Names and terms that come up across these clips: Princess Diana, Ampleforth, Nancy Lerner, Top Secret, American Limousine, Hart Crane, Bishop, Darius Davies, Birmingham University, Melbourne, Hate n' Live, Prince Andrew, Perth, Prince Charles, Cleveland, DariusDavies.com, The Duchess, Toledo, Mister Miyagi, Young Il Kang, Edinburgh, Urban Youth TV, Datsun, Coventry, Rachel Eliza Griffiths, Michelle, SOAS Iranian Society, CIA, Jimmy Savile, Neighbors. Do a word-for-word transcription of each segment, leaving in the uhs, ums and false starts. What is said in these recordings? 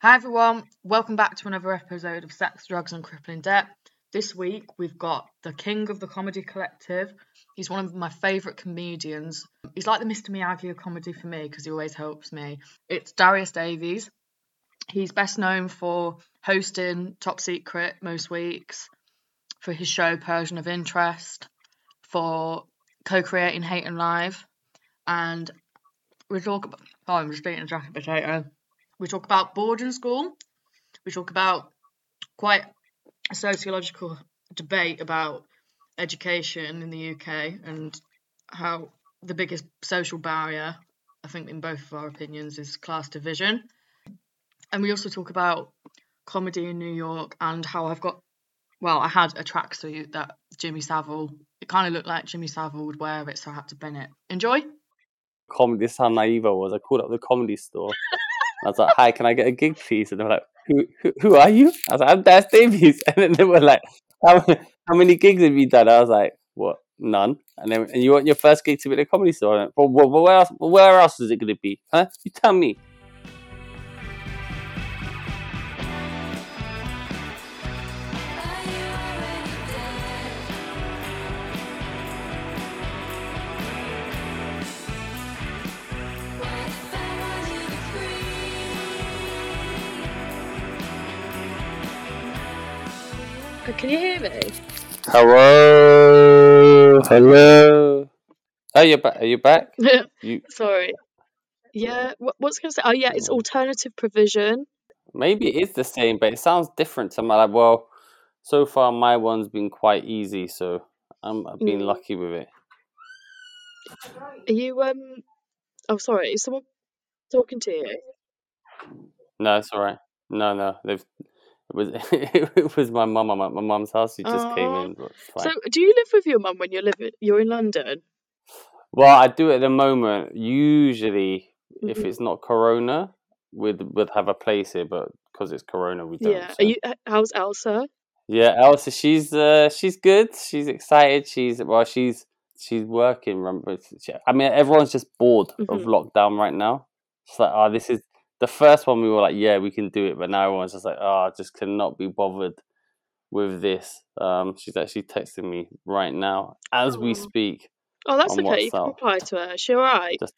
Hi everyone, welcome back to another episode of Sex, Drugs, and Crippling Debt. This week we've got the king of the comedy collective. He's one of my favourite comedians. He's like the Mister Miyagi of comedy for me because he always helps me. It's Darius Davies. He's best known for hosting Top Secret most weeks, for his show Persian of Interest, for co-creating Hate n' Live, and we talk about... Oh, I'm just eating a jacket potato. We talk about boarding school. We talk about quite a sociological debate about education in the U K and how the biggest social barrier, I think in both of our opinions, is class division. And we also talk about comedy in New York and how I've got... Well, I had a tracksuit that Jimmy Savile... It kind of looked like Jimmy Savile would wear it, so I had to bin it. Enjoy? Comedy, this is how naive I was. I called up the comedy store. I was like, hi, can I get a gig please? And they were like, who who, who are you? I was like, I'm Darius Davies. And then they were like, how, how many gigs have you done? I was like, what? None. And then and you want your first gig to be at a comedy store? I went, well, well, well, where else, well, where else is it going to be? Huh? You tell me. Can you hear me? Hello, hello. Oh, you're back. Are you back? you... Sorry. Yeah. What's going to say? Oh, yeah. It's alternative provision. Maybe it is the same, but it sounds different to my. Like, well, so far my one's been quite easy, so I'm I've been mm. lucky with it. Are you um? Oh, sorry. Is someone talking to you? No, it's all right. No, no, they've. It was it was my mum. I'm at my mum's house. She just oh. came in. So, do you live with your mum when you're living? You're in London. Well, I do at the moment. Usually, mm-hmm. if it's not Corona, we'd would have a place here. But because it's Corona, we don't. Yeah. So. Are you? How's Elsa? Yeah, Elsa. She's uh, she's good. She's excited. She's well. She's she's working. I mean, everyone's just bored mm-hmm. of lockdown right now. It's like, oh, this is. The first one we were like, yeah, we can do it. But now everyone's just like, oh, I just cannot be bothered with this. Um, she's actually texting me right now as oh. we speak. Oh, that's okay. WhatsApp. You can reply to her. Is she all right? Just...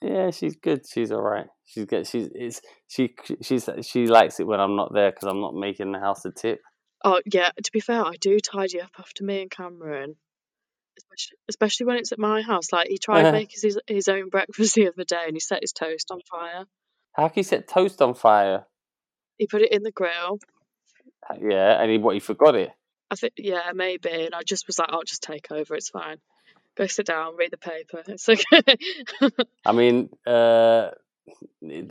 Yeah, she's good. She's all right. She's good. She's, it's, she, she's, she likes it when I'm not there because I'm not making the house a tip. Oh, yeah. To be fair, I do tidy up after me and Cameron. Especially, especially when it's at my house. Like, he tried to make his his own breakfast the other day and he set his toast on fire. How can you set toast on fire? He put it in the grill. Yeah, and he what, he forgot it? I think, yeah, maybe. And I just was like, I'll just take over, it's fine. Go sit down, read the paper, it's okay. I mean, uh,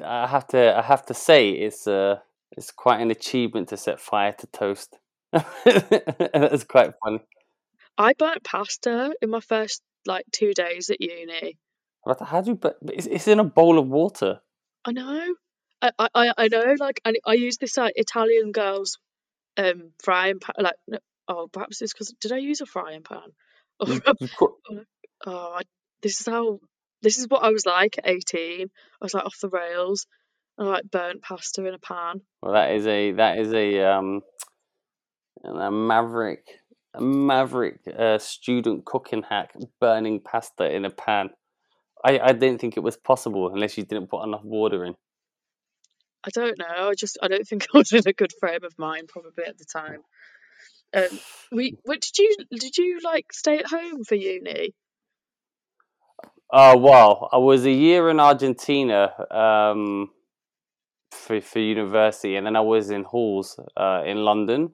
I have to I have to say, it's uh, it's quite an achievement to set fire to toast. That's quite funny. I burnt pasta in my first, like, two days at uni. How do you burn? It's, it's in a bowl of water. I know. I I, I know, like, I, I used this, like, Italian girl's um, frying pan. Like, no, oh, perhaps it's because, did I use a frying pan? Oh, oh I, this is how, this is what I was like at eighteen. I was, like, off the rails. I, like, burnt pasta in a pan. Well, that is a, that is a, um, a maverick... A maverick uh, student cooking hack, burning pasta in a pan. I, I didn't think it was possible unless you didn't put enough water in. I don't know. I just I don't think I was in a good frame of mind probably at the time. Um, we what did you did you like stay at home for uni? Uh well, I was a year in Argentina um, for for university, and then I was in halls uh, in London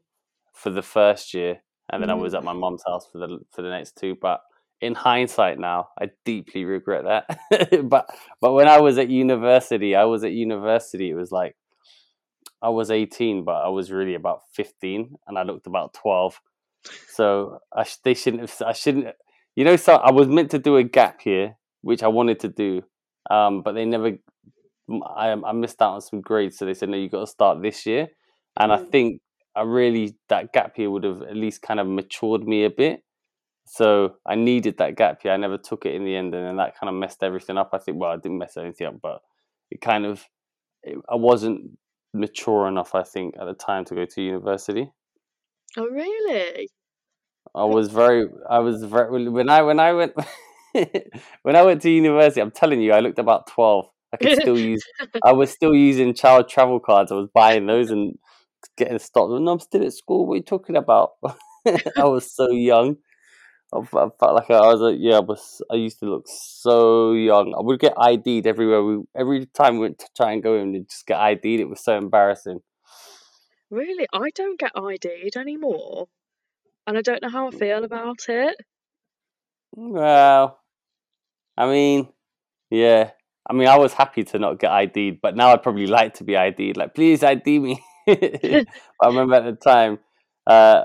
for the first year. And then mm. I was at my mum's house for the for the next two. But in hindsight now, I deeply regret that. but but when I was at university, I was at university. It was like I was eighteen, but I was really about fifteen, and I looked about twelve. So I they shouldn't have. I shouldn't. You know, so I was meant to do a gap year, which I wanted to do, um, but they never. I I missed out on some grades, so they said no, you got to start this year, and mm. I think. I really, that gap year would have at least kind of matured me a bit. So I needed that gap year. I never took it in the end. And then that kind of messed everything up. I think, well, I didn't mess anything up, but it kind of, I wasn't mature enough, I think, at the time to go to university. Oh, really? I was very, I was very, when I, when I went, when I went to university, I'm telling you, I looked about twelve. I could still use, I was still using child travel cards. I was buying those and getting stopped. No, I'm still at school. What are you talking about? I was so young. I felt like I was like, yeah, I was, I used to look so young. I would get I D'd everywhere. We, every time we went to try and go in, we'd just get I D'd. It was so embarrassing. Really? I don't get I D'd anymore. And I don't know how I feel about it. Well, I mean, yeah. I mean, I was happy to not get I D'd, but now I'd probably like to be I D'd. Like, please I D me. I remember at the time, uh,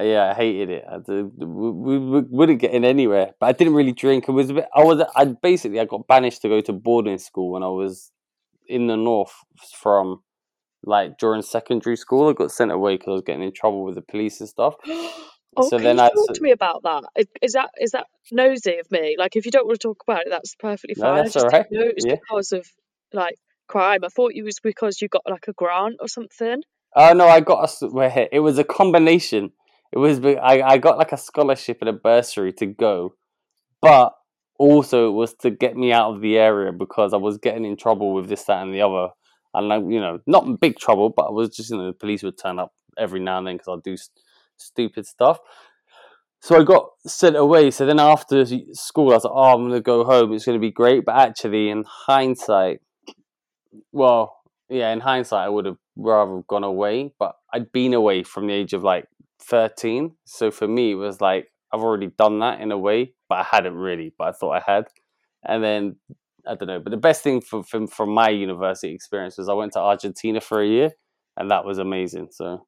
yeah, I hated it. I did, we, we wouldn't get in anywhere, but I didn't really drink. It was a bit, I was I basically I got banished to go to boarding school when I was in the north from like during secondary school. I got sent away because I was getting in trouble with the police and stuff. Oh, so then you I talk to me about that. Is that is that nosy of me? Like, if you don't want to talk about it, that's perfectly fine. No, that's I just all right. Didn't know it was yeah. because of like crime. I thought it was because you got like a grant or something. Oh uh, no, I got a, it was a combination. It was I, I got like a scholarship and a bursary to go, but also it was to get me out of the area because I was getting in trouble with this, that, and the other. And like, you know, not big trouble, but I was just, you know, the police would turn up every now and then because I'd do st- stupid stuff. So I got sent away. So then after school, I was like, oh, I'm going to go home. It's going to be great. But actually, in hindsight, well, yeah, in hindsight, I would have rather gone away. But I'd been away from the age of like thirteen, so for me it was like I've already done that in a way, but I hadn't really, but I thought I had. And then I don't know, but the best thing from from, from my university experience was I went to Argentina for a year, and that was amazing. So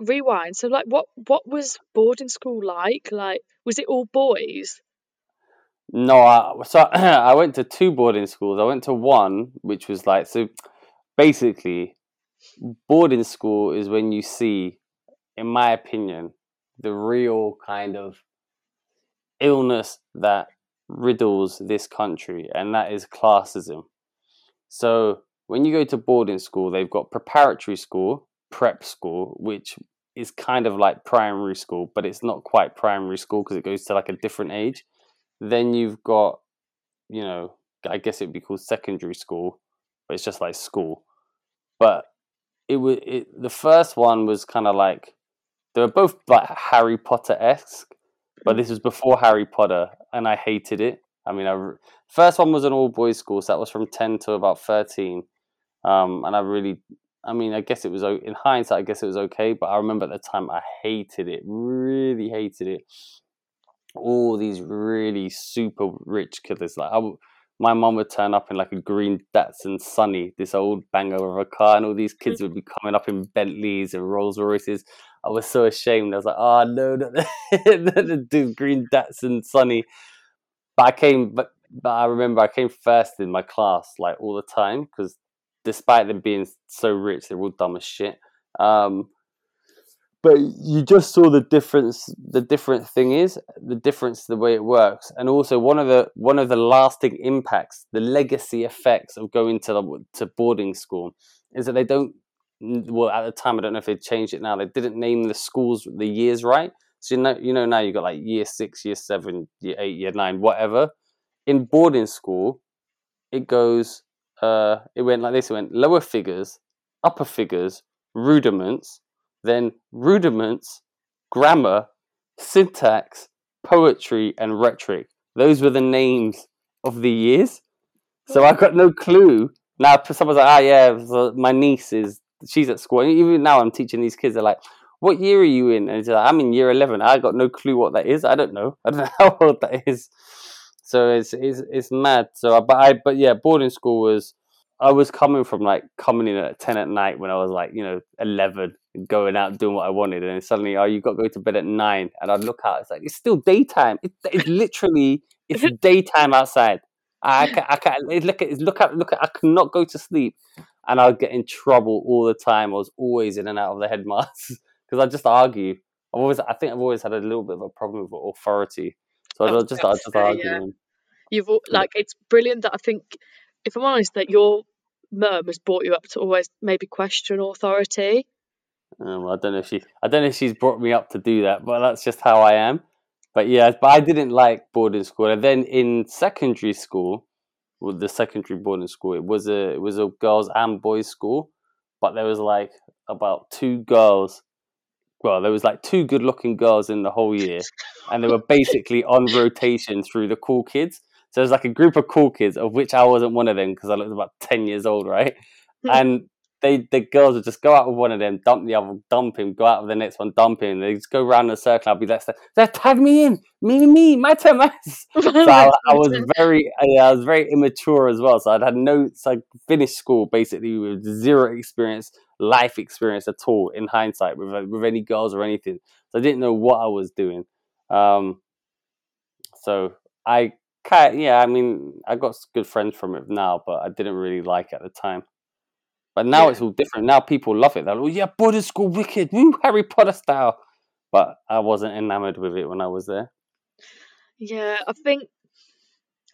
rewind, so like what what was boarding school like? Like, was it all boys? No, I, so I went to two boarding schools. I went to one which was like, so basically boarding school is when you see, in my opinion, the real kind of illness that riddles this country, and that is classism. So when you go to boarding school, they've got preparatory school, prep school, which is kind of like primary school, but it's not quite primary school because it goes to like a different age. Then you've got, you know, I guess it'd be called secondary school, but it's just like school. But it was it, the first one was kind of like, they were both like Harry Potter-esque, but this was before Harry Potter, and I hated it. I mean, I first one was an all-boys school, so that was from ten to about thirteen. Um, and I really, I mean, I guess it was, in hindsight, I guess it was okay, but I remember at the time I hated it, really hated it. All these really super rich kids. Like, I, my mum would turn up in like a green Datsun Sunny, this old banger of a car, and all these kids would be coming up in Bentleys and Rolls Royces. I was so ashamed. I was like, oh, no, not the, not the dude, green Datsun Sunny. But I came, but, but I remember I came first in my class, like, all the time, because despite them being so rich, they're all dumb as shit. Um, but you just saw the difference, the different thing is, the difference, the way it works. And also one of the one of the lasting impacts, the legacy effects of going to, the, to boarding school is that they don't, well, at the time, I don't know if they changed it now. They didn't name the schools, the years right. So, you know, you know now you've got like year six, year seven, year eight, year nine, whatever. In boarding school, it goes, uh, it went like this. It went lower figures, upper figures, rudiments, then rudiments, grammar, syntax, poetry, and rhetoric. Those were the names of the years. So I got no clue. Now, someone's like, ah, oh, yeah, my niece is, she's at school, and even now I'm teaching these kids. They're like, what year are you in? And she's like, I'm in year eleven. I got no clue what that is. I don't know. I don't know how old that is. So it's it's, it's mad. So, but I, but yeah, boarding school was, I was coming from like coming in at ten at night when I was like, you know, eleven, going out doing what I wanted. And then suddenly, oh, you got to go to bed at nine. And I'd look out, it's like, it's still daytime. It's, it's literally, it's daytime outside. I can't, I can't, look at, look at, look at, I could not go to sleep. And I'd get in trouble all the time. I was always in and out of the headmaster because I just argue. I've always, I think I've always had a little bit of a problem with authority. So I just, I just say, argue. Yeah. You've like, it's brilliant that I think, if I'm honest, that your mum has brought you up to always maybe question authority. Um, I don't know if she, I don't know if she's brought me up to do that, but that's just how I am. But yeah, but I didn't like boarding school. And then in secondary school, well, the secondary boarding school, it was a it was a girls and boys school, but there was like about two girls. Well, there was like two good-looking girls in the whole year, and they were basically on rotation through the cool kids. So it was like a group of cool kids, of which I wasn't one of them because I looked about ten years old, right? And they, the girls would just go out with one of them, dump the other, dump him, go out with the next one, dump him. They just go round the circle. I'd be like, "They tag me in, me, me, me, my turn." My so I, I was very, I was very immature as well. So I'd had no, so I finished school basically with zero experience. Life experience at all in hindsight with with any girls or anything, so I didn't know what I was doing. Um, so I can't, yeah, I mean, I got good friends from it now, but I didn't really like it at the time. But now yeah. It's all different. Now people love it. They're like, "Oh yeah, boarding school, wicked, woo, Harry Potter style." But I wasn't enamored with it when I was there. Yeah, I think,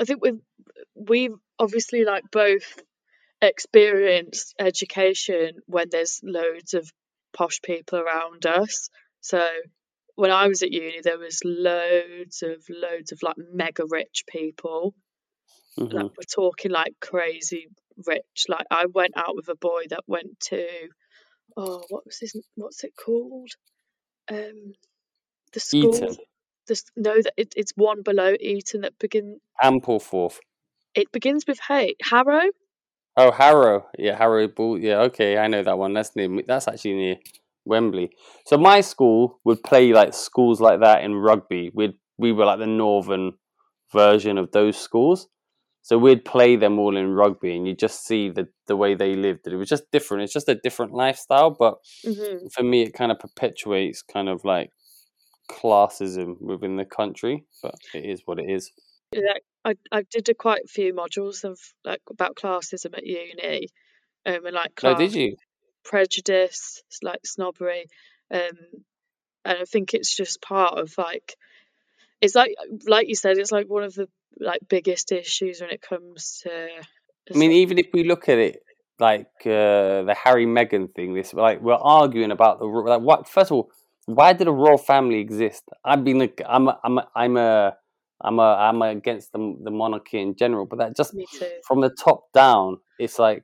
I think we've we've obviously like both experienced education when there's loads of posh people around us. So when I was at uni, there was loads of loads of like mega rich people. Mm-hmm. Like we're talking like crazy rich. Like I went out with a boy that went to oh what was his what's it called um the school Eton. The, no that it, it's one below Eton that begin Ampleforth. It begins with H. Harrow. Oh, Harrow. Yeah, Harrow Ball. Yeah, okay, I know that one. That's near. That's actually near Wembley. So my school would play like schools like that in rugby. We'd, we were like the northern version of those schools. So we'd play them all in rugby and you just see the, the way they lived. It was just different. It's just a different lifestyle. But mm-hmm. for me, it kind of perpetuates kind of like classism within the country. But it is what it is. Yeah, I I did a quite a few modules of like about classism at uni, um, and like class oh, did you? prejudice, like snobbery, um, and I think it's just part of like, it's like like you said, it's like one of the like biggest issues when it comes to. I mean, even if we look at it like uh, the Harry Meghan thing, this like we're arguing about the like what first of all, why did a royal family exist? I've been like I'm a, I'm a, I'm a I'm a, I'm against the, the monarchy in general, but that just from the top down, it's like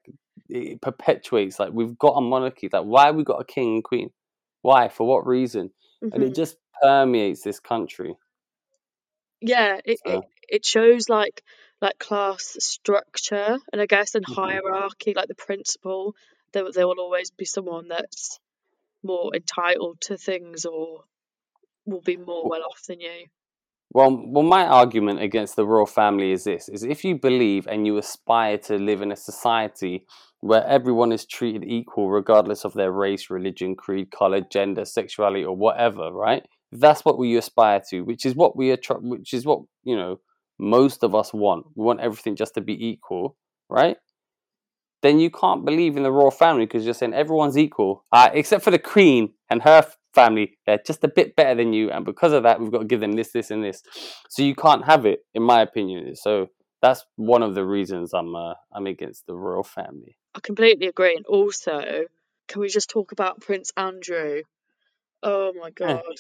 it perpetuates. Like we've got a monarchy. Like why have we got a king and queen? Why? For what reason? Mm-hmm. And it just permeates this country. Yeah, it, so. it it shows like like class structure, and I guess in hierarchy, mm-hmm. like the principle, there there will always be someone that's more entitled to things or will be more well off than you. Well, well, my argument against the royal family is this, is if you believe and you aspire to live in a society where everyone is treated equal, regardless of their race, religion, creed, color, gender, sexuality, or whatever, right? That's what we aspire to, which is what we attract, which is what, you know, most of us want. We want everything just to be equal, right? Then you can't believe in the royal family because you're saying everyone's equal, uh, except for the Queen and her family. They're just a bit better than you, and because of that, we've got to give them this, this, and this. So you can't have it, in my opinion. So that's one of the reasons I'm uh, I'm against the royal family. I completely agree. And also, can we just talk about Prince Andrew? Oh my God, yeah.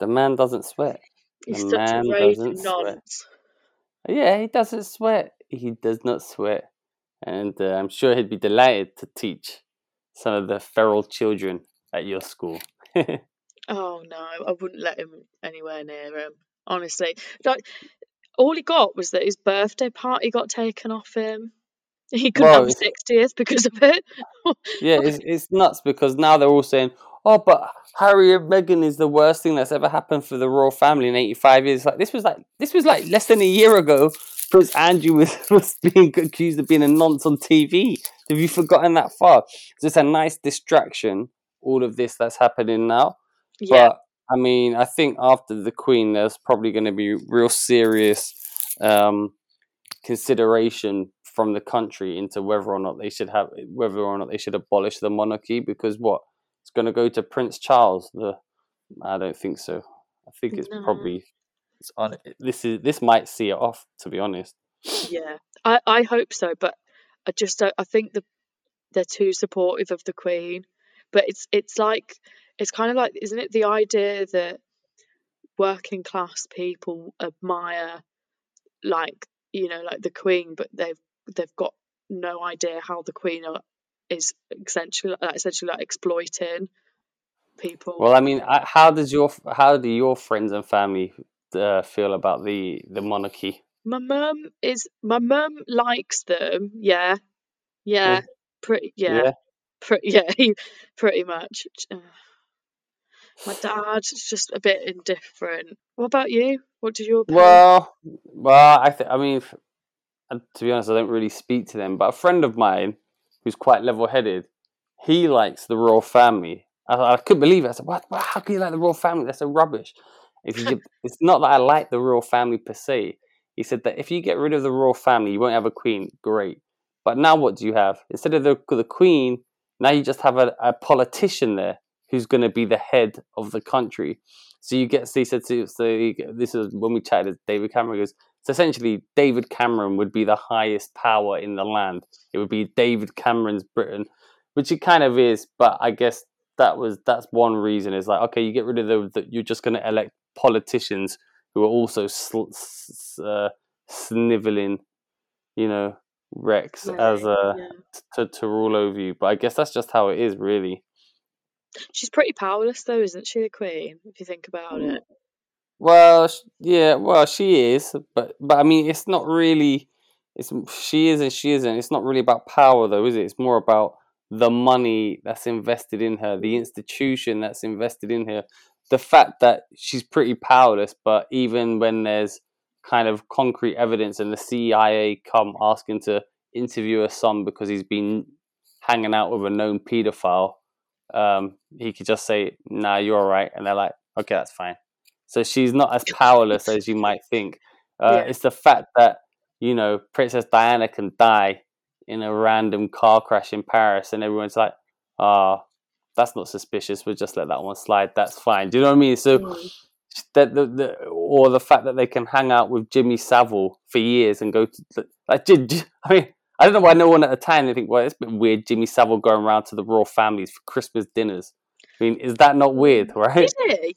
The man doesn't sweat. He's the such man a raving nonce. Yeah, he doesn't sweat. He does not sweat. And uh, I'm sure he'd be delighted to teach some of the feral children at your school. Oh, no, I wouldn't let him anywhere near him, honestly. Like, all he got was that his birthday party got taken off him. He couldn't well, have his sixtieth because of it. Yeah, it's, it's nuts because now they're all saying, oh, but Harry and Meghan is the worst thing that's ever happened for the royal family in eighty-five years. Like This was like this was like less than a year ago. Prince Andrew was, was being accused of being a nonce on T V. Have you forgotten that far? So it's a nice distraction, all of this that's happening now. Yeah. But, I mean, I think after the Queen, there's probably going to be real serious um, consideration from the country into whether or not they should have, whether or not they should abolish the monarchy, because what? It's going to go to Prince Charles. The, I don't think so. I think it's no. probably... It's on, this is this might see it off, to be honest. Yeah, I, I hope so, but I just I, I think the they're too supportive of the Queen. But it's it's like it's kind of like, isn't it the idea that working class people admire, like, you know, like the Queen, but they've they've got no idea how the Queen are, is essentially like, essentially like exploiting people. Well, I mean, how does your how do your friends and family uh, feel about the the monarchy? My mum is my mum likes them. Yeah, yeah, mm. pretty yeah. yeah. Pretty, yeah, pretty much. My dad's just a bit indifferent. What about you? What do your parents? Well, well, I th- I mean, to be honest, I don't really speak to them. But a friend of mine who's quite level-headed, he likes the royal family. I, I couldn't believe it. I said, "What? Wow, how can you like the royal family? That's so rubbish." If you get, it's not that I like the royal family per se. He said that if you get rid of the royal family, you won't have a queen. Great, but now what do you have? Instead of the the queen, now you just have a, a politician there who's going to be the head of the country. So you get, so he said, so, so he, this is when we chatted, David Cameron goes, so essentially David Cameron would be the highest power in the land. It would be David Cameron's Britain, which it kind of is. But I guess that was, that's one reason is like, okay, you get rid of the, the you're just going to elect politicians who are also sl- s- uh, sniveling, you know, Rex right, as a yeah. to to rule over you, but I guess that's just how it is, really. She's pretty powerless, though, isn't she? The Queen, if you think about mm. it. Well, yeah, well, she is, but but I mean, it's not really. It's she is and she isn't. It's not really about power, though, is it? It's more about the money that's invested in her, the institution that's invested in her, the fact that she's pretty powerless. But even when there's kind of concrete evidence and the C I A come asking to interview her son because he's been hanging out with a known paedophile, um, he could just say, nah, you're all right. And they're like, okay, that's fine. So she's not as powerless as you might think. Uh, yeah. It's the fact that, you know, Princess Diana can die in a random car crash in Paris and everyone's like, ah, oh, that's not suspicious. We'll just let that one slide. That's fine. Do you know what I mean? So... Mm. That the, the or the fact that they can hang out with Jimmy Savile for years and go to like I mean I don't know why no one at the time they think well it's a bit weird Jimmy Savile going around to the royal families for Christmas dinners. I mean, is that not weird, right? Did he?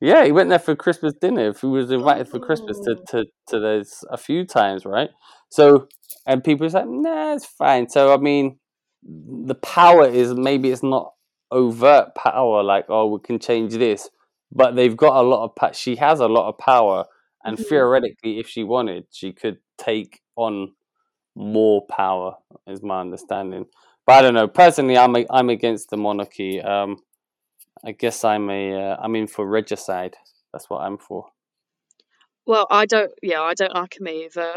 Yeah, he went there for Christmas dinner. He was invited oh. for Christmas to to to those a few times, right? So and people was like, nah, it's fine. So I mean, the power is maybe it's not overt power like oh we can change this. But they've got a lot of power. She has a lot of power, and mm-hmm. theoretically, if she wanted, she could take on more power, is my understanding. But I don't know. Personally, I'm a, I'm against the monarchy. Um, I guess I'm a uh, I'm in for regicide. That's what I'm for. Well, I don't. Yeah, I don't like him either.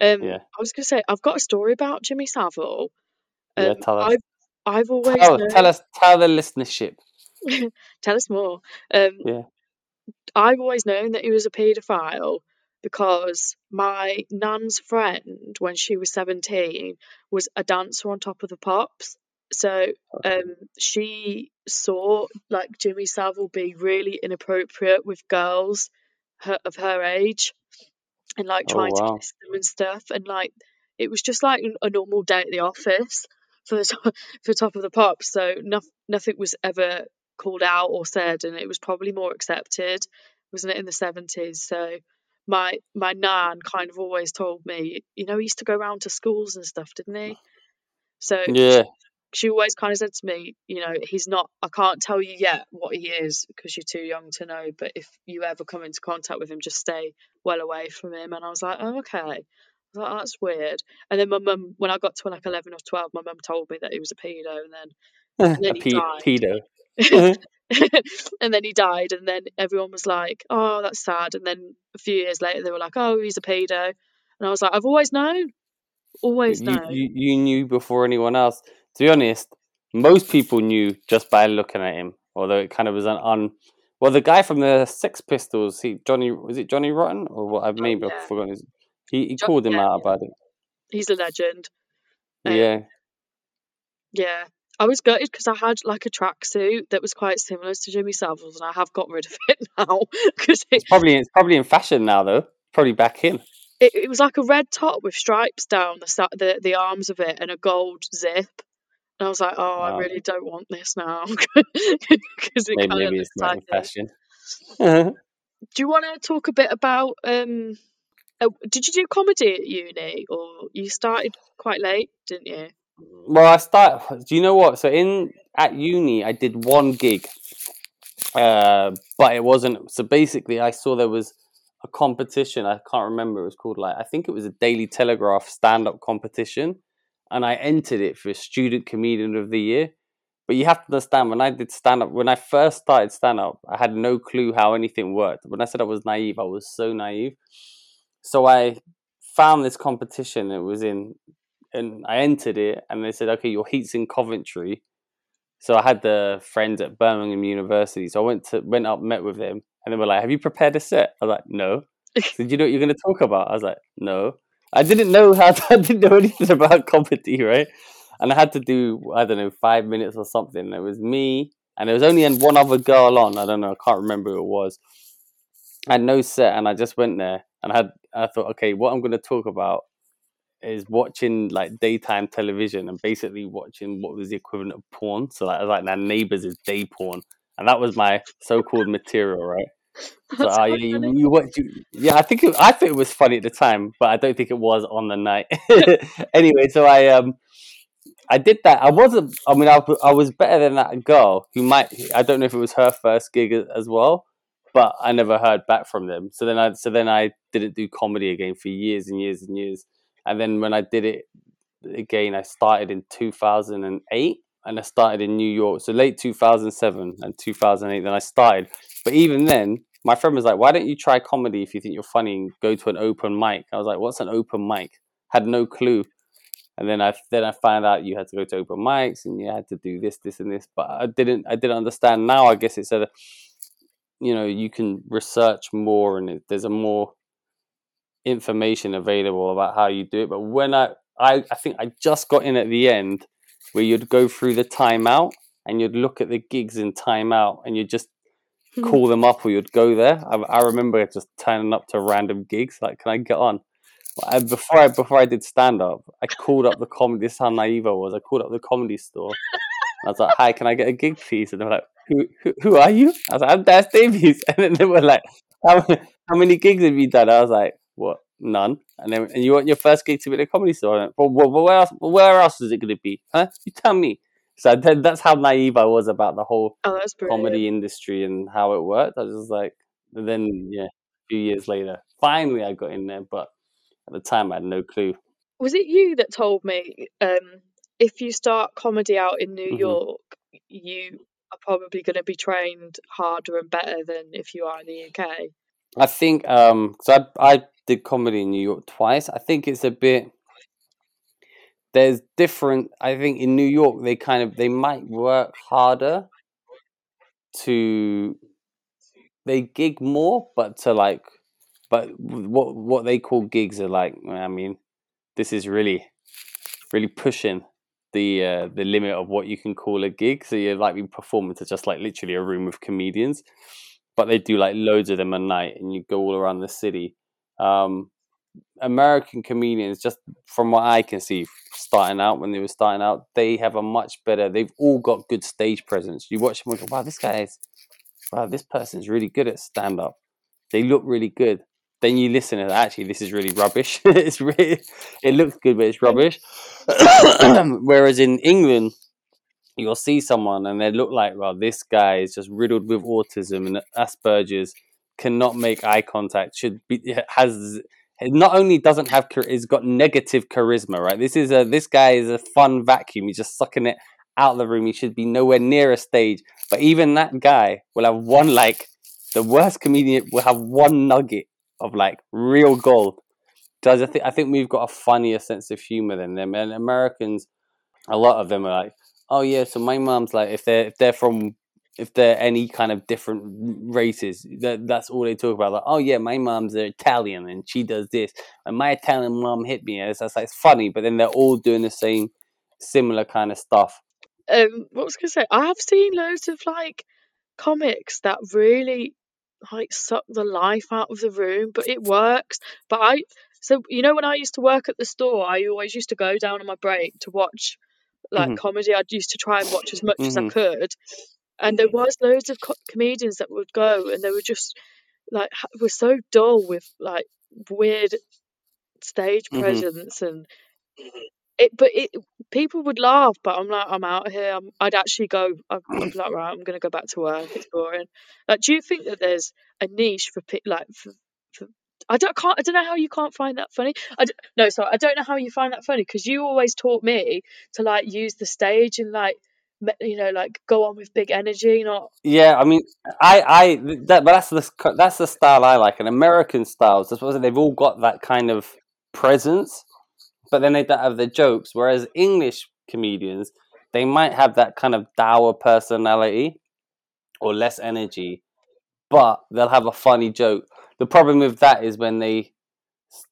um, yeah. I was gonna say I've got a story about Jimmy Savile. Um, yeah, tell us. I've, I've always tell, known... tell us tell the listenership. Tell us more. Um, yeah. I've always known that he was a paedophile because my nan's friend, when she was seventeen, was a dancer on Top of the Pops. So um, she saw like Jimmy Savile be really inappropriate with girls her, of her age and like trying oh, wow. to kiss them and stuff. And like it was just like a normal day at the office for the top, for Top of the Pops. So no, nothing was ever called out or said, and it was probably more accepted, wasn't it, in the seventies? So my my nan kind of always told me, you know, he used to go around to schools and stuff, didn't he? So yeah, she, she always kind of said to me, you know, he's not, I can't tell you yet what he is because you're too young to know, but if you ever come into contact with him, just stay well away from him. And I was like, oh, okay. I was like, oh, that's weird. And then my mum, when I got to like eleven or twelve, my mum told me that he was a pedo, and then and then he died. Pedo. And then he died, and then everyone was like, oh, that's sad. And then a few years later they were like, oh, he's a pedo. And I was like, I've always known always you, known you, you knew before anyone else. To be honest, most people knew just by looking at him, although it kind of was an un well the guy from the Sex Pistols, he Johnny was it Johnny Rotten or what I've maybe oh, yeah. forgotten his... he, he John, called him yeah, out about it. He's a legend. um, yeah yeah I was gutted because I had like a tracksuit that was quite similar to Jimmy Savile's, and I have got rid of it now because it... it's probably it's probably in fashion now, though. Probably back in. It, it was like a red top with stripes down the, the the arms of it and a gold zip. And I was like, oh, wow. I really don't want this now. Because it maybe, maybe it's not in fashion. Do you want to talk a bit about... Um, uh, did you do comedy at uni? Or you started quite late, didn't you? Well, I started... Do you know what? So in at uni, I did one gig. Uh, but it wasn't... So basically, I saw there was... a competition, I can't remember, it was called like, I think it was a Daily Telegraph stand-up competition, and I entered it for Student Comedian of the Year. But you have to understand, when I did stand-up, when I first started stand-up, I had no clue how anything worked. When I said I was naive, I was so naive. So I found this competition, it was in, and I entered it, and they said, okay, your heat's in Coventry. So I had the friends at Birmingham University, so I went to went up, met with them. And they were like, have you prepared a set? I was like, no. So, do you know what you're going to talk about? I was like, no. I didn't know how to, I didn't know anything about comedy, right? And I had to do, I don't know, five minutes or something. It was me, and there was only one other girl on. I don't know, I can't remember who it was. I had no set, and I just went there. And I had, I thought, okay, what I'm going to talk about is watching, like, daytime television and basically watching what was the equivalent of porn. So, like, I was like, now Neighbors is day porn. And that was my so-called material, right? So uh, you, you, what, you, yeah, I think it, I think it was funny at the time, but I don't think it was on the night. Anyway, so I um I did that. I wasn't. I mean, I, I was better than that girl who might. I don't know if it was her first gig as well, but I never heard back from them. So then I so then I didn't do comedy again for years and years and years. And then when I did it again, I started in two thousand eight. And I started in New York. So late two thousand seven and two thousand eight, then I started. But even then, my friend was like, why don't you try comedy if you think you're funny and go to an open mic? I was like, what's an open mic? Had no clue. And then I then I found out you had to go to open mics and you had to do this, this, and this. But I didn't I didn't understand. Now I guess it's a, you know, you can research more and it, there's a more information available about how you do it. But when I, I, I think I just got in at the end where you'd go through the timeout and you'd look at the gigs in timeout and you'd just call them up or you'd go there. I, I remember just turning up to random gigs, like, can I get on? I, before I before I did stand-up, I called up the comedy, this is how naive I was, I called up the Comedy Store. And I was like, hi, can I get a gig, please? And they were like, who who, who are you? I was like, I'm Darius Davies. And then they were like, how, how many gigs have you done? I was like, what? None. And then, and you want your first gig to be at a Comedy Store? Well, where else, where else is it going to be? Huh? You tell me. So then, that's how naive I was about the whole oh, comedy industry and how it worked. I was just like, and then, yeah, a few years later, finally I got in there. But at the time, I had no clue. Was it you that told me um, if you start comedy out in New mm-hmm. York, you are probably going to be trained harder and better than if you are in the U K? I think, um, so I, I did comedy in New York twice. I think it's a bit, there's different, I think in New York, they kind of, they might work harder to, they gig more, but to like, but what what they call gigs are like, I mean, this is really, really pushing the uh, the limit of what you can call a gig. So you're like, you perform to just like literally a room of comedians. But they do like loads of them a night and you go all around the city. Um, American comedians, just from what I can see, starting out when they were starting out, they have a much better, they've all got good stage presence. You watch them and go, wow, this guy is, wow, this person's really good at stand up. They look really good. Then you listen and actually, this is really rubbish. It's really, it looks good, but it's rubbish. Whereas in England, you'll see someone and they look like, well, this guy is just riddled with autism and Asperger's, cannot make eye contact, should be, has, not only doesn't have, is got negative charisma, right? This is a, this guy is a fun vacuum. He's just sucking it out of the room. He should be nowhere near a stage. But even that guy will have one, like, the worst comedian will have one nugget of, like, real gold. Does I think I think we've got a funnier sense of humor than them. And Americans, a lot of them are like, oh yeah, so my mum's like, if they're if they're from if they're any kind of different races, that that's all they talk about. Like, oh yeah, my mum's Italian and she does this, and my Italian mum hit me. And it's, it's like it's funny, but then they're all doing the same, similar kind of stuff. Um, what was I gonna say? I have seen loads of like comics that really like suck the life out of the room, but it works. But I So, you know, when I used to work at the store, I always used to go down on my break to watch, like, mm-hmm. comedy. I'd used to try and watch as much mm-hmm. as I could. And there was loads of co- comedians that would go, and they were just, like, were so dull with, like, weird stage mm-hmm. presence. And it, but it, people would laugh, but I'm like, I'm out of here. I'm, I'd actually go, I'd, I'd be like, right, I'm going to go back to work. It's boring. Like, do you think that there's a niche for, like, for, for I don't can't I don't know how you can't find that funny. I don't, no, sorry, I don't know how you find that funny, because you always taught me to, like, use the stage and, like, you know, like, go on with big energy, not. Yeah, I mean, I, I, that, but that's the that's the style I like, and American styles. I suppose they've all got that kind of presence, but then they don't have the jokes. Whereas English comedians, they might have that kind of dour personality or less energy, but they'll have a funny joke. The problem with that is when they,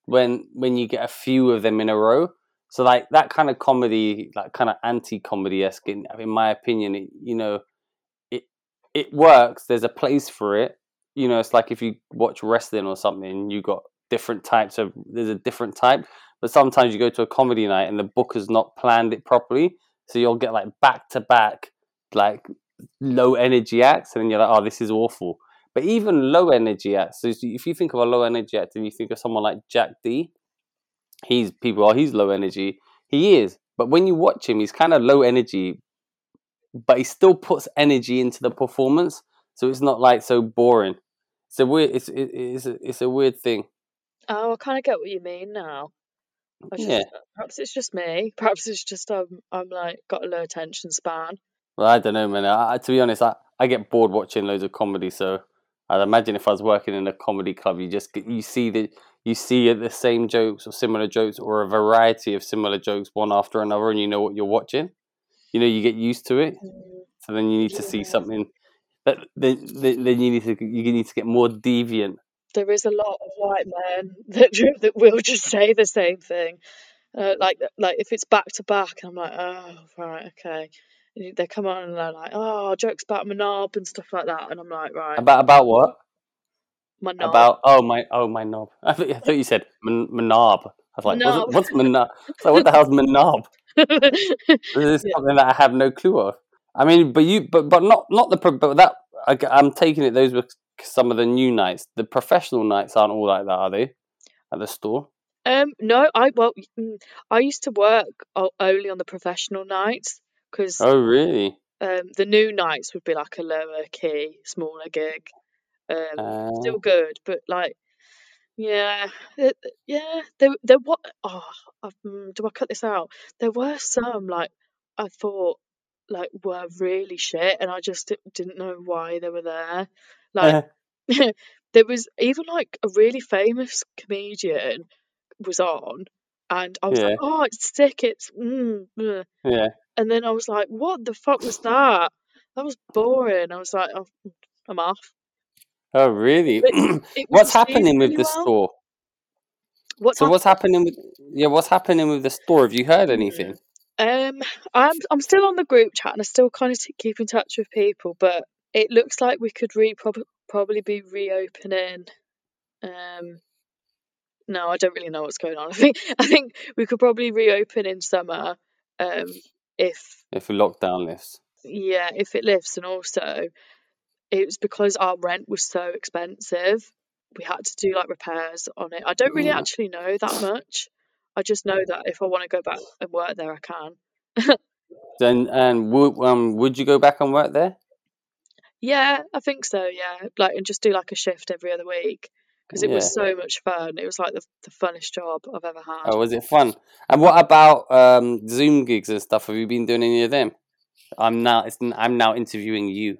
when when you get a few of them in a row. So, like, that kind of comedy, like, kind of anti-comedy-esque, in, in my opinion, it, you know, it it works. There's a place for it. You know, it's like if you watch wrestling or something, you got different types of, there's a different type. But sometimes you go to a comedy night and the booker's not planned it properly. So you'll get, like, back-to-back, like, low-energy acts, and then you're like, oh, this is awful. But even low energy acts, so if you think of a low energy act and you think of someone like Jack Dee, he's people are, oh, he's low energy. He is. But when you watch him, he's kind of low energy, but he still puts energy into the performance. So it's not, like, so boring. It's a weird, it's, it, it's, a, it's a weird thing. Oh, I kind of get what you mean now. I just, yeah. Perhaps it's just me. Perhaps it's just um, I'm like, got a low attention span. Well, I don't know, man. I, to be honest, I, I get bored watching loads of comedy, so. I'd imagine if I was working in a comedy club, you just you see the you see the same jokes or similar jokes or a variety of similar jokes one after another, and you know what you're watching. You know, you get used to it, so then you need to see something. That then, then you need to you need to get more deviant. There is a lot of white men that that will just say the same thing, uh, like like if it's back to back, I'm like, oh right, okay. They come on and they're like, oh, jokes about my knob and stuff like that. And I'm like, right. About about what? My knob. About, oh, my oh my knob. I thought, I thought you said my, my knob. I was like, no. what's, what's my knob? So what the hell's my knob? This is yeah. something that I have no clue of. I mean, but you, but, but not, not the, but that, I, I'm taking it, those were some of the new nights. The professional nights aren't all like that, are they? At the store? Um, no, I, well, I used to work only on the professional nights. Cause, oh really? Um, the new nights would be like a lower key, smaller gig. Um, uh, still good, but like, yeah, it, yeah. There, there. What? Oh, I've, do I cut this out? There were some like I thought like were really shit, and I just didn't know why they were there. Like uh, there was even like a really famous comedian was on, and I was yeah. like, oh, it's sick. It's mm, mm. yeah. And then I was like, what the fuck was that? That was boring. I was like, oh, I'm off. Oh, really? It, it what's happening with the well. store? What's so happen- what's happening with yeah, what's happening with the store? Have you heard anything? Um, I'm I'm still on the group chat and I still kind of keep in touch with people, but it looks like we could re- prob- probably be reopening. Um, no, I don't really know what's going on. I think I think we could probably reopen in summer. Um. If if lockdown lifts, yeah, if it lifts, and also it was because our rent was so expensive, we had to do like repairs on it. I don't really yeah. actually know that much. I just know that if I want to go back and work there, I can. Then and would um would you go back and work there? Yeah, I think so. Yeah, like and just do like a shift every other week because it yeah. was so much fun. It was like the the funnest job I've ever had. Oh, was it fun? And what about um, Zoom gigs and stuff? Have you been doing any of them? I'm now it's, I'm now interviewing you.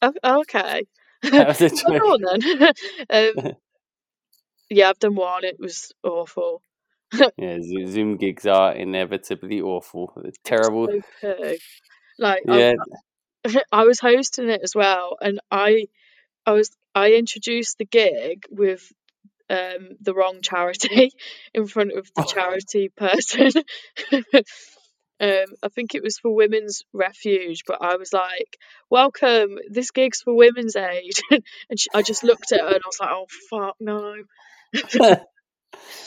Oh, okay. That was a joke. Then. um, yeah, I've done one. It was awful. Yeah, Zoom gigs are inevitably awful. They're terrible. So like yeah. I, I was hosting it as well, and I I was I introduced the gig with. Um, the wrong charity in front of the oh. charity person. um, I think it was for Women's Refuge, but I was like, welcome, this gig's for Women's Aid. And she, I just looked at her and I was like, oh, fuck, no.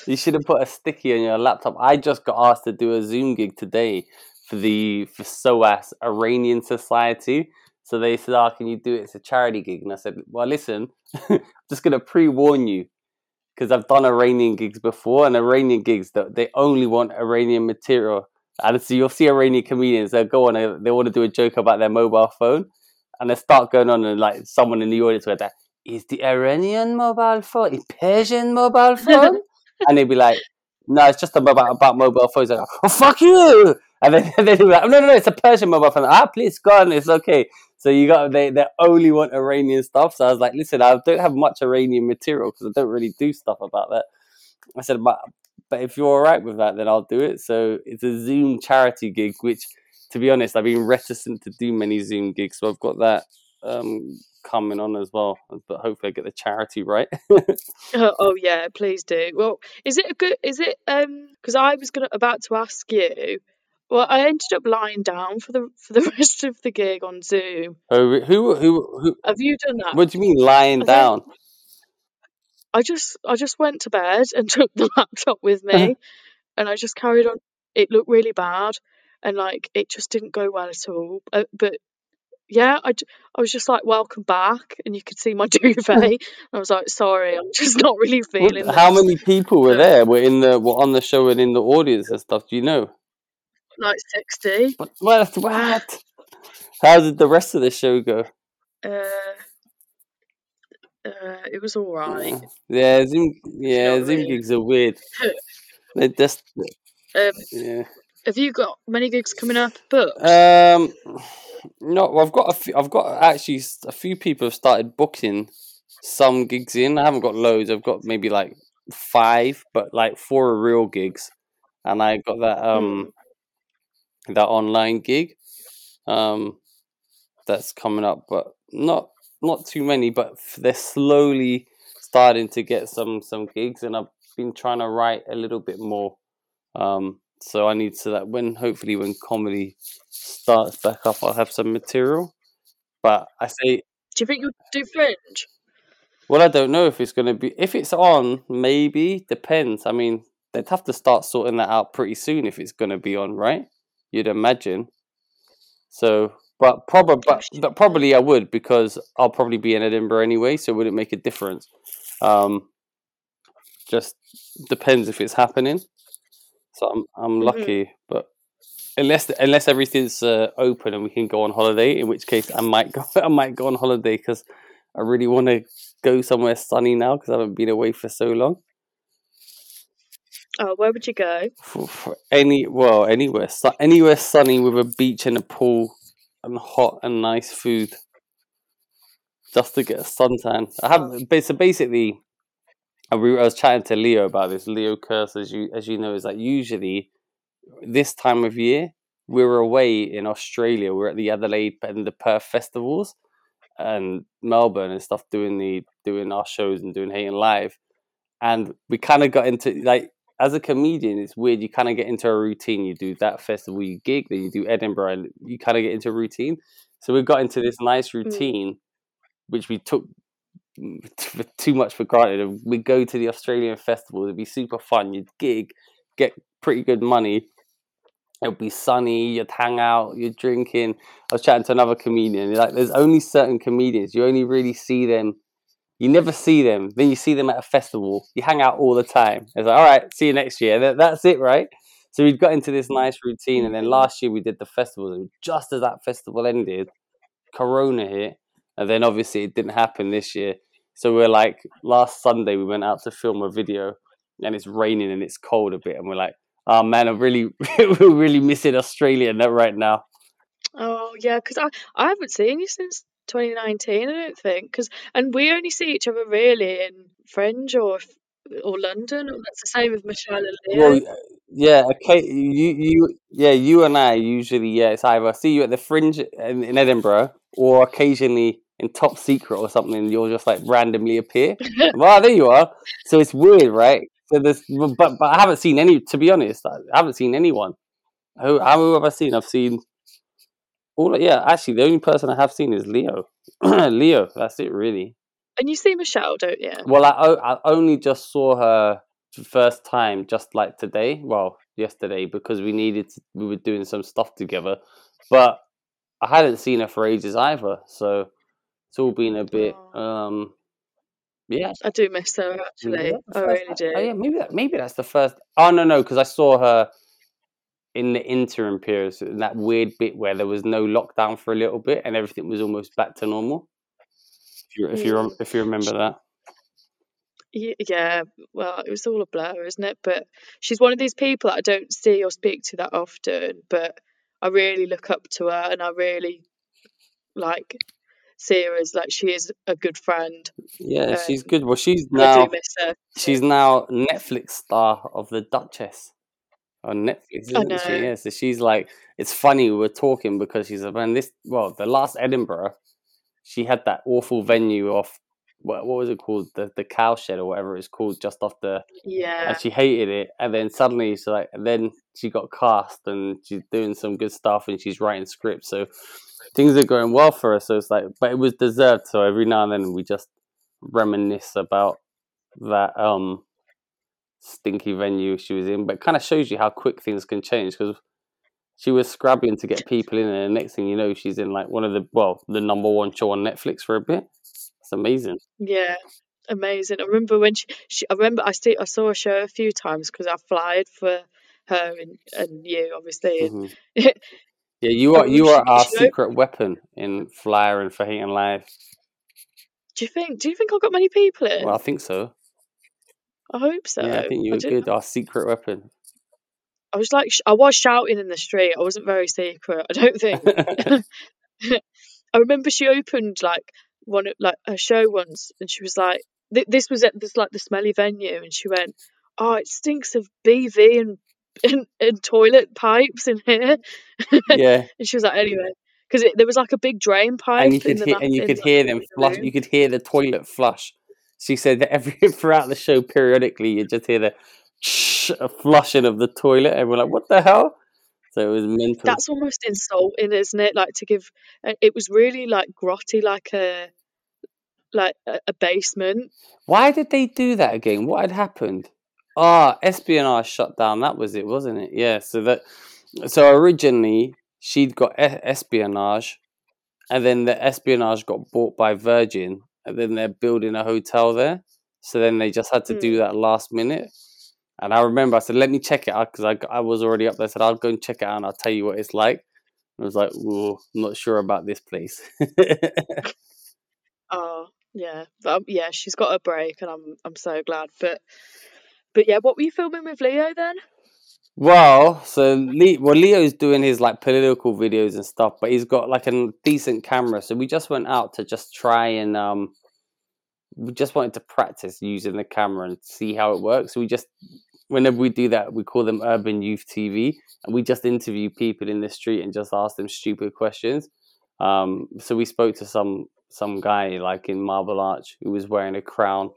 You should have put a sticky on your laptop. I just got asked to do a Zoom gig today for the for SOAS Iranian Society. So they said, oh, can you do it? It's a charity gig. And I said, well, listen, I'm just going to pre-warn you, because I've done Iranian gigs before, and Iranian gigs, they only want Iranian material. And so you'll see Iranian comedians, they'll go on, they want to do a joke about their mobile phone, and they start going on, and like someone in the audience will go, is the Iranian mobile phone, is Persian mobile phone? And they'd be like, no, it's just about, about mobile phones. They're like, oh, fuck you! And then they'd be like, oh, no, no, no, it's a Persian mobile phone. Ah, please, go on, it's okay. So you got, they, they only want Iranian stuff. So I was like, listen, I don't have much Iranian material because I don't really do stuff about that. I said, but, but if you're all right with that, then I'll do it. So it's a Zoom charity gig, which, to be honest, I've been reticent to do many Zoom gigs. So I've got that um, coming on as well. But hopefully I get the charity right. oh, oh, yeah, please do. Well, is it a good, is it, um, because I was gonna about to ask you, well, I ended up lying down for the for the rest of the gig on Zoom. Oh, who, who, who? Have you done that? What do you mean lying I down? Think, I just, I just went to bed and took the laptop with me, and I just carried on. It looked really bad, and like it just didn't go well at all. Uh, but yeah, I, I was just like, welcome back, and you could see my duvet. And I was like, sorry, I'm just not really feeling. Well, how many people were there? Were in the were on the show and in the audience and stuff? Do you know? Like sixty. What? What? what? How did the rest of the show go? Uh, uh it was all right. Yeah, Zoom. Yeah, Zoom really. Gigs are weird. They just. Um, yeah. Have you got many gigs coming up? Booked? Um, no. Well, I've got a few. I've got actually a few people have started booking some gigs in. I haven't got loads. I've got maybe like five, but like four are real gigs, and I got that um. Mm. that online gig um that's coming up, but not not too many, but they're slowly starting to get some some gigs, and I've been trying to write a little bit more, um so I need to that when hopefully when comedy starts back up I'll have some material. But I say, do you think you'll do Fringe? Well, I don't know if it's going to be, if it's on, maybe, depends. I mean, they'd have to start sorting that out pretty soon if it's going to be on, right? You'd imagine. So, but probably, but, but probably I would, because I'll probably be in Edinburgh anyway. So would it make a difference? Um, just depends if it's happening. So I'm I'm lucky, mm-hmm. but unless unless everything's uh, open and we can go on holiday, in which case I might go I might go on holiday, because I really want to go somewhere sunny now, because I haven't been away for so long. Oh, where would you go? For, for any well, anywhere, su- anywhere sunny with a beach and a pool, and hot and nice food, just to get a suntan. I have so basically, I was chatting to Leo about this. Leo Curse, as you as you know, is like usually this time of year we're away in Australia. We're at the Adelaide and the Perth festivals, and Melbourne and stuff, doing the doing our shows and doing Hate n' Live, and we kind of got into like. As a comedian, it's weird. You kind of get into a routine. You do that festival, you gig, then you do Edinburgh, and you kind of get into a routine. So we got into this nice routine, mm. which we took t- too much for granted. We'd go to the Australian festival. It'd be super fun. You'd gig, get pretty good money. It'd be sunny. You'd hang out. You're drinking. I was chatting to another comedian. Like, there's only certain comedians. You only really see them. You never see them. Then you see them at a festival. You hang out all the time. It's like, all right, see you next year. That, that's it, right? So we got into this nice routine. And then last year we did the festival. And just as that festival ended, Corona hit. And then obviously it didn't happen this year. So we're like, last Sunday we went out to film a video. And it's raining and it's cold a bit. And we're like, oh, man, I'm really, we're really missing Australia right now. Oh, yeah, because I, I haven't seen you since twenty nineteen, I don't think, because and we only see each other really in Fringe or or London. Or that's the same with Michelle and Leo. Well, yeah, okay, you you yeah, you and I usually yeah, it's either I see you at the Fringe in, in Edinburgh, or occasionally in Top Secret or something. You'll just like randomly appear. Well, there you are. So it's weird, right? So there's but but I haven't seen any. To be honest, I haven't seen anyone. Who who have I seen? I've seen. All, yeah, actually, the only person I have seen is Leo. Leo, that's it, really. And you see Michelle, don't you? Well, I, I only just saw her for the first time just like today, well, yesterday, because we needed to, we were doing some stuff together, but I hadn't seen her for ages either, so it's all been a bit um yeah I do miss her actually. I really do. Oh, yeah, maybe that, maybe that's the first oh no no because I saw her in the interim period, so in that weird bit where there was no lockdown for a little bit and everything was almost back to normal, if you if you, yeah. if you remember that. Yeah, well, it was all a blur, isn't it? But she's one of these people that I don't see or speak to that often, but I really look up to her, and I really like see her as like she is a good friend. Yeah, um, she's good. Well, she's now I do miss her. She's now Netflix star of The Duchess on Netflix, isn't I know. she? Yeah, so she's like, it's funny we were talking because she's a man. This well, the last Edinburgh, she had that awful venue off. What what was it called? The the cowshed or whatever it's called, just off the yeah. And she hated it, and then suddenly she's like, and then she got cast, and she's doing some good stuff, and she's writing scripts, so things are going well for her. So it's like, but it was deserved. So every now and then we just reminisce about that um stinky venue she was in, but it kind of shows you how quick things can change, because she was scrabbling to get people in, and the next thing you know, she's in like one of the well, the number one show on Netflix for a bit. It's amazing. Yeah, amazing. I remember when she, she I remember I see I saw a show a few times because I flyed for her and, and you obviously. Mm-hmm. yeah, you are you are our secret opened... weapon in flyer and for Hate n' Live. Do you think? Do you think I got many people in? Well, I think so. I hope so. Yeah, I think you were good. Know. Our secret weapon. I was like, I was shouting in the street. I wasn't very secret, I don't think. I remember she opened like. One like a show once, and she was like, th- "This was at this like the smelly venue," and she went, "Oh, it stinks of B V and and, and toilet pipes in here." Yeah, and she was like, "Anyway," because there was like a big drain pipe, and you could hear, and you could hear them flush. You could hear the toilet flush. She said that every throughout the show, periodically, you just hear the shh, flushing of the toilet. Everyone like, "What the hell?" So it was mental. That's almost insulting, isn't it? Like to give, it was really like grotty, like a, like a, a basement. Why did they do that again? What had happened? Ah, oh, S B N R shut down. That was it, wasn't it? Yeah. So that, so originally she'd got espionage, and then the espionage got bought by Virgin, and then they're building a hotel there. So then they just had to mm. do that last minute. And I remember I said, let me check it out, because I, I was already up there. I said, I'll go and check it out and I'll tell you what it's like. And I was like, oh, I'm not sure about this place. Oh, yeah. But, um, yeah, she's got a break and I'm I'm so glad. But, but yeah, what were you filming with Leo then? Well, so Le- well, Leo's doing his like political videos and stuff, but he's got like a decent camera. So we just went out to just try and... um. We just wanted to practice using the camera and see how it works. We just, whenever we do that, we call them Urban Youth T V, and we just interview people in the street and just ask them stupid questions. Um, so we spoke to some some guy like in Marble Arch who was wearing a crown,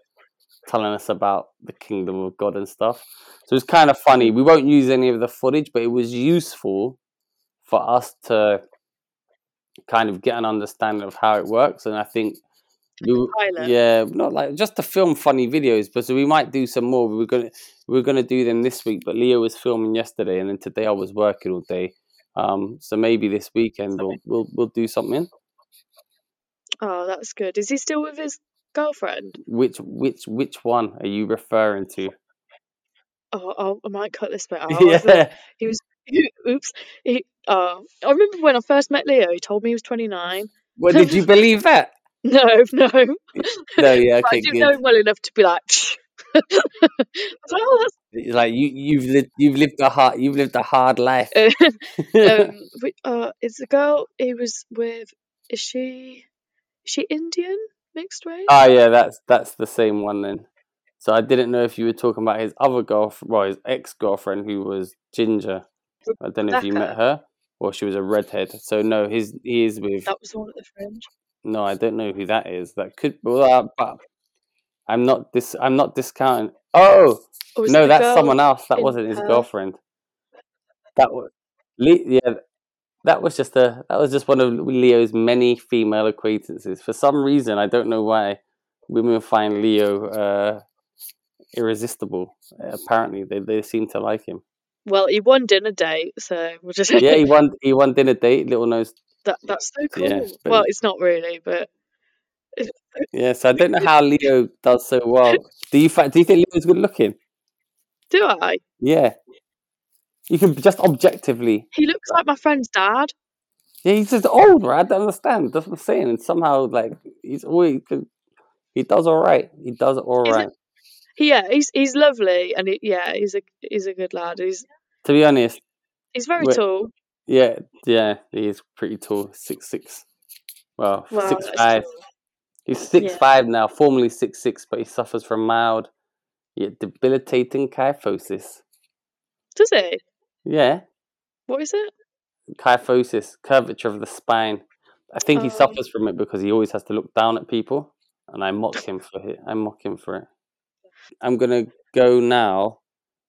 telling us about the kingdom of God and stuff. So it's kind of funny. We won't use any of the footage, but it was useful for us to kind of get an understanding of how it works. And I think. We, yeah, not like just to film funny videos, but so we might do some more. We were gonna we we're gonna do them this week, but Leo was filming yesterday, and then today I was working all day. Um, so maybe this weekend we'll we'll, we'll do something. Oh, that's good. Is he still with his girlfriend? Which which which one are you referring to? Oh, oh I might cut this bit out. Yeah. he was. Oops. He. Oh, I remember when I first met Leo. He told me he was twenty-nine. Well, did you believe that? No, no. No, yeah, okay, I didn't good. know him well enough to be like, I like, oh, that's... like you, you've lived, you've lived a hard, you've lived a hard life. um, we, uh, is the girl he was with? Is she, is she Indian mixed race? Oh yeah, that's that's the same one then. So I didn't know if you were talking about his other girlfriend, well, his ex girlfriend who was ginger. I don't know Becca. If you met her or she was a redhead. So no, his he is with. That was the one at the fringe. No, I don't know who that is. That could, well, uh, I'm not dis. I'm not discounting. Oh no, that's someone else. That wasn't his girlfriend. That was, yeah, that was just a. That was just one of Leo's many female acquaintances. For some reason, I don't know why, women find Leo uh, irresistible. Uh, apparently, they they seem to like him. Well, he won Dinner Date, so we'll just yeah. He won he won Dinner Date. Little Nose. That that's so cool. Yeah, but... Well, it's not really, but yeah. So I don't know how Leo does so well. Do you do you think Leo's good looking? Do I? Yeah. You can just objectively. He looks like my friend's dad. Yeah, he's just old, right? I don't understand. That's what I'm saying. And somehow, like, he's always he does all right. He does all he's right. A, yeah, he's he's lovely, and he, yeah, he's a he's a good lad. He's to be honest. He's very tall. Yeah, yeah, he is pretty tall. Six six. Well, wow, six five. Tall. He's six yeah. five now. Formerly six six, but he suffers from mild, yet debilitating kyphosis. Does he? Yeah. What is it? Kyphosis, curvature of the spine. I think oh. he suffers from it because he always has to look down at people, and I mock him for it. I mock him for it. I'm gonna go now,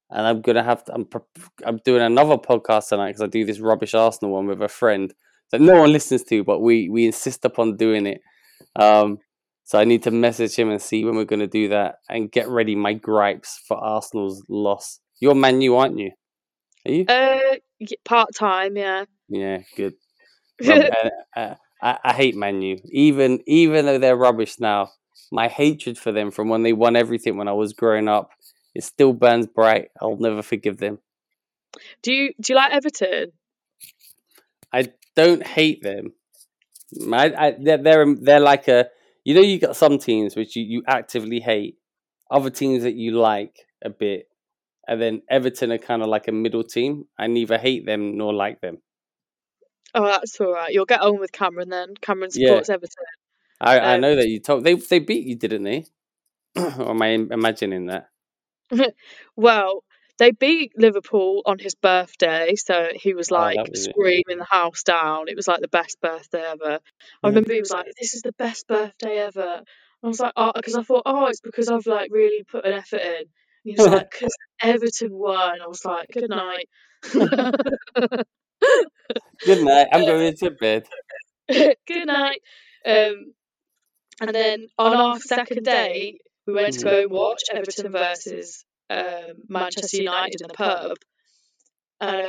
and I'm gonna have to. I'm I'm doing another podcast tonight because I do this rubbish Arsenal one with a friend that no one listens to, but we we insist upon doing it. Um, so I need to message him and see when we're gonna do that, and get ready my gripes for Arsenal's loss. You're Man U, aren't you? Are you? Uh, part time, yeah. Yeah, good. Well, I, I, I hate Man U. Even even though they're rubbish now, my hatred for them from when they won everything when I was growing up, it still burns bright. I'll never forgive them. Do you do you like Everton? I don't hate them. I, I they're, they're they're like a you know you got some teams which you, you actively hate, other teams that you like a bit. And then Everton are kind of like a middle team. I neither hate them nor like them. Oh, that's all right. You'll get on with Cameron then. Cameron supports yeah. Everton. I, um, I know that you told... They they beat you, didn't they? Or am I imagining that? Well, they beat Liverpool on his birthday. So he was like oh, was screaming it. the house down. It was like the best birthday ever. I remember he was like, this is the best birthday ever. I was like, oh, because I thought, oh, it's because I've like really put an effort in. He was like, because Everton won. I was like, good night. Good night. I'm going to bed. Good night. Um, and then on our second day, we went mm-hmm. to go and watch Everton versus um, Manchester United in the pub. Um,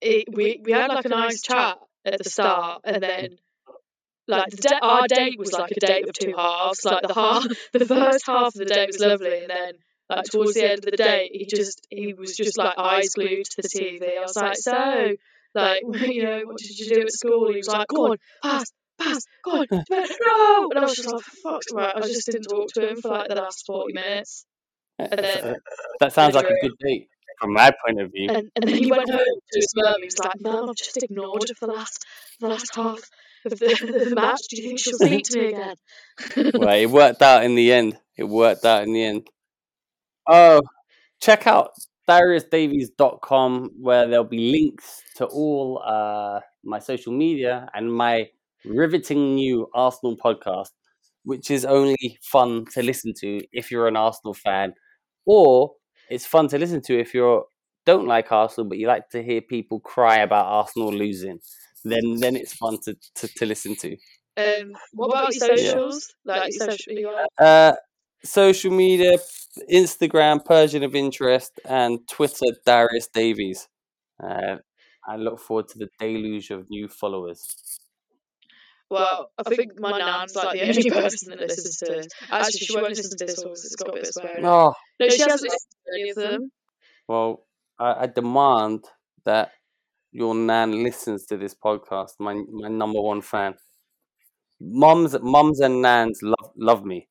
it, we we had like a nice chat at the start, and then like the de- our date was like a date of two halves. Like the half, the first half of the day was lovely, and then. Like towards the end of the day, he just he was just like eyes glued to the T V. I was like, so, like, you know, what did you do at school? And he was like, go on, pass, pass, go on, no. And I was just like, fuck, right. I just didn't talk to him for like the last forty minutes. And then that sounds like a good date from my point of view. And, and then he went home to his mum. He was like, mum, I've just ignored her for the last the last half of the, the match. Do you think she'll speak to me again? Well, it worked out in the end. It worked out in the end. Oh, check out darius davies dot com where there'll be links to all uh, my social media and my riveting new Arsenal podcast, which is only fun to listen to if you're an Arsenal fan, or it's fun to listen to if you don't like Arsenal, but you like to hear people cry about Arsenal losing. Then then it's fun to, to, to listen to. Um, what about your socials? Yeah. Like, like your social- uh, social media... Instagram, Persian of Interest, and Twitter, Darius Davies. Uh, I look forward to the deluge of new followers. Well, I think my nan's like the only person that listens to this. Actually, she won't listen to this because it's got a bit of swearing. No, no, she hasn't listened to any of them. Well, I, I demand that your nan listens to this podcast. My my number one fan. Mums, mums, and nans love love me.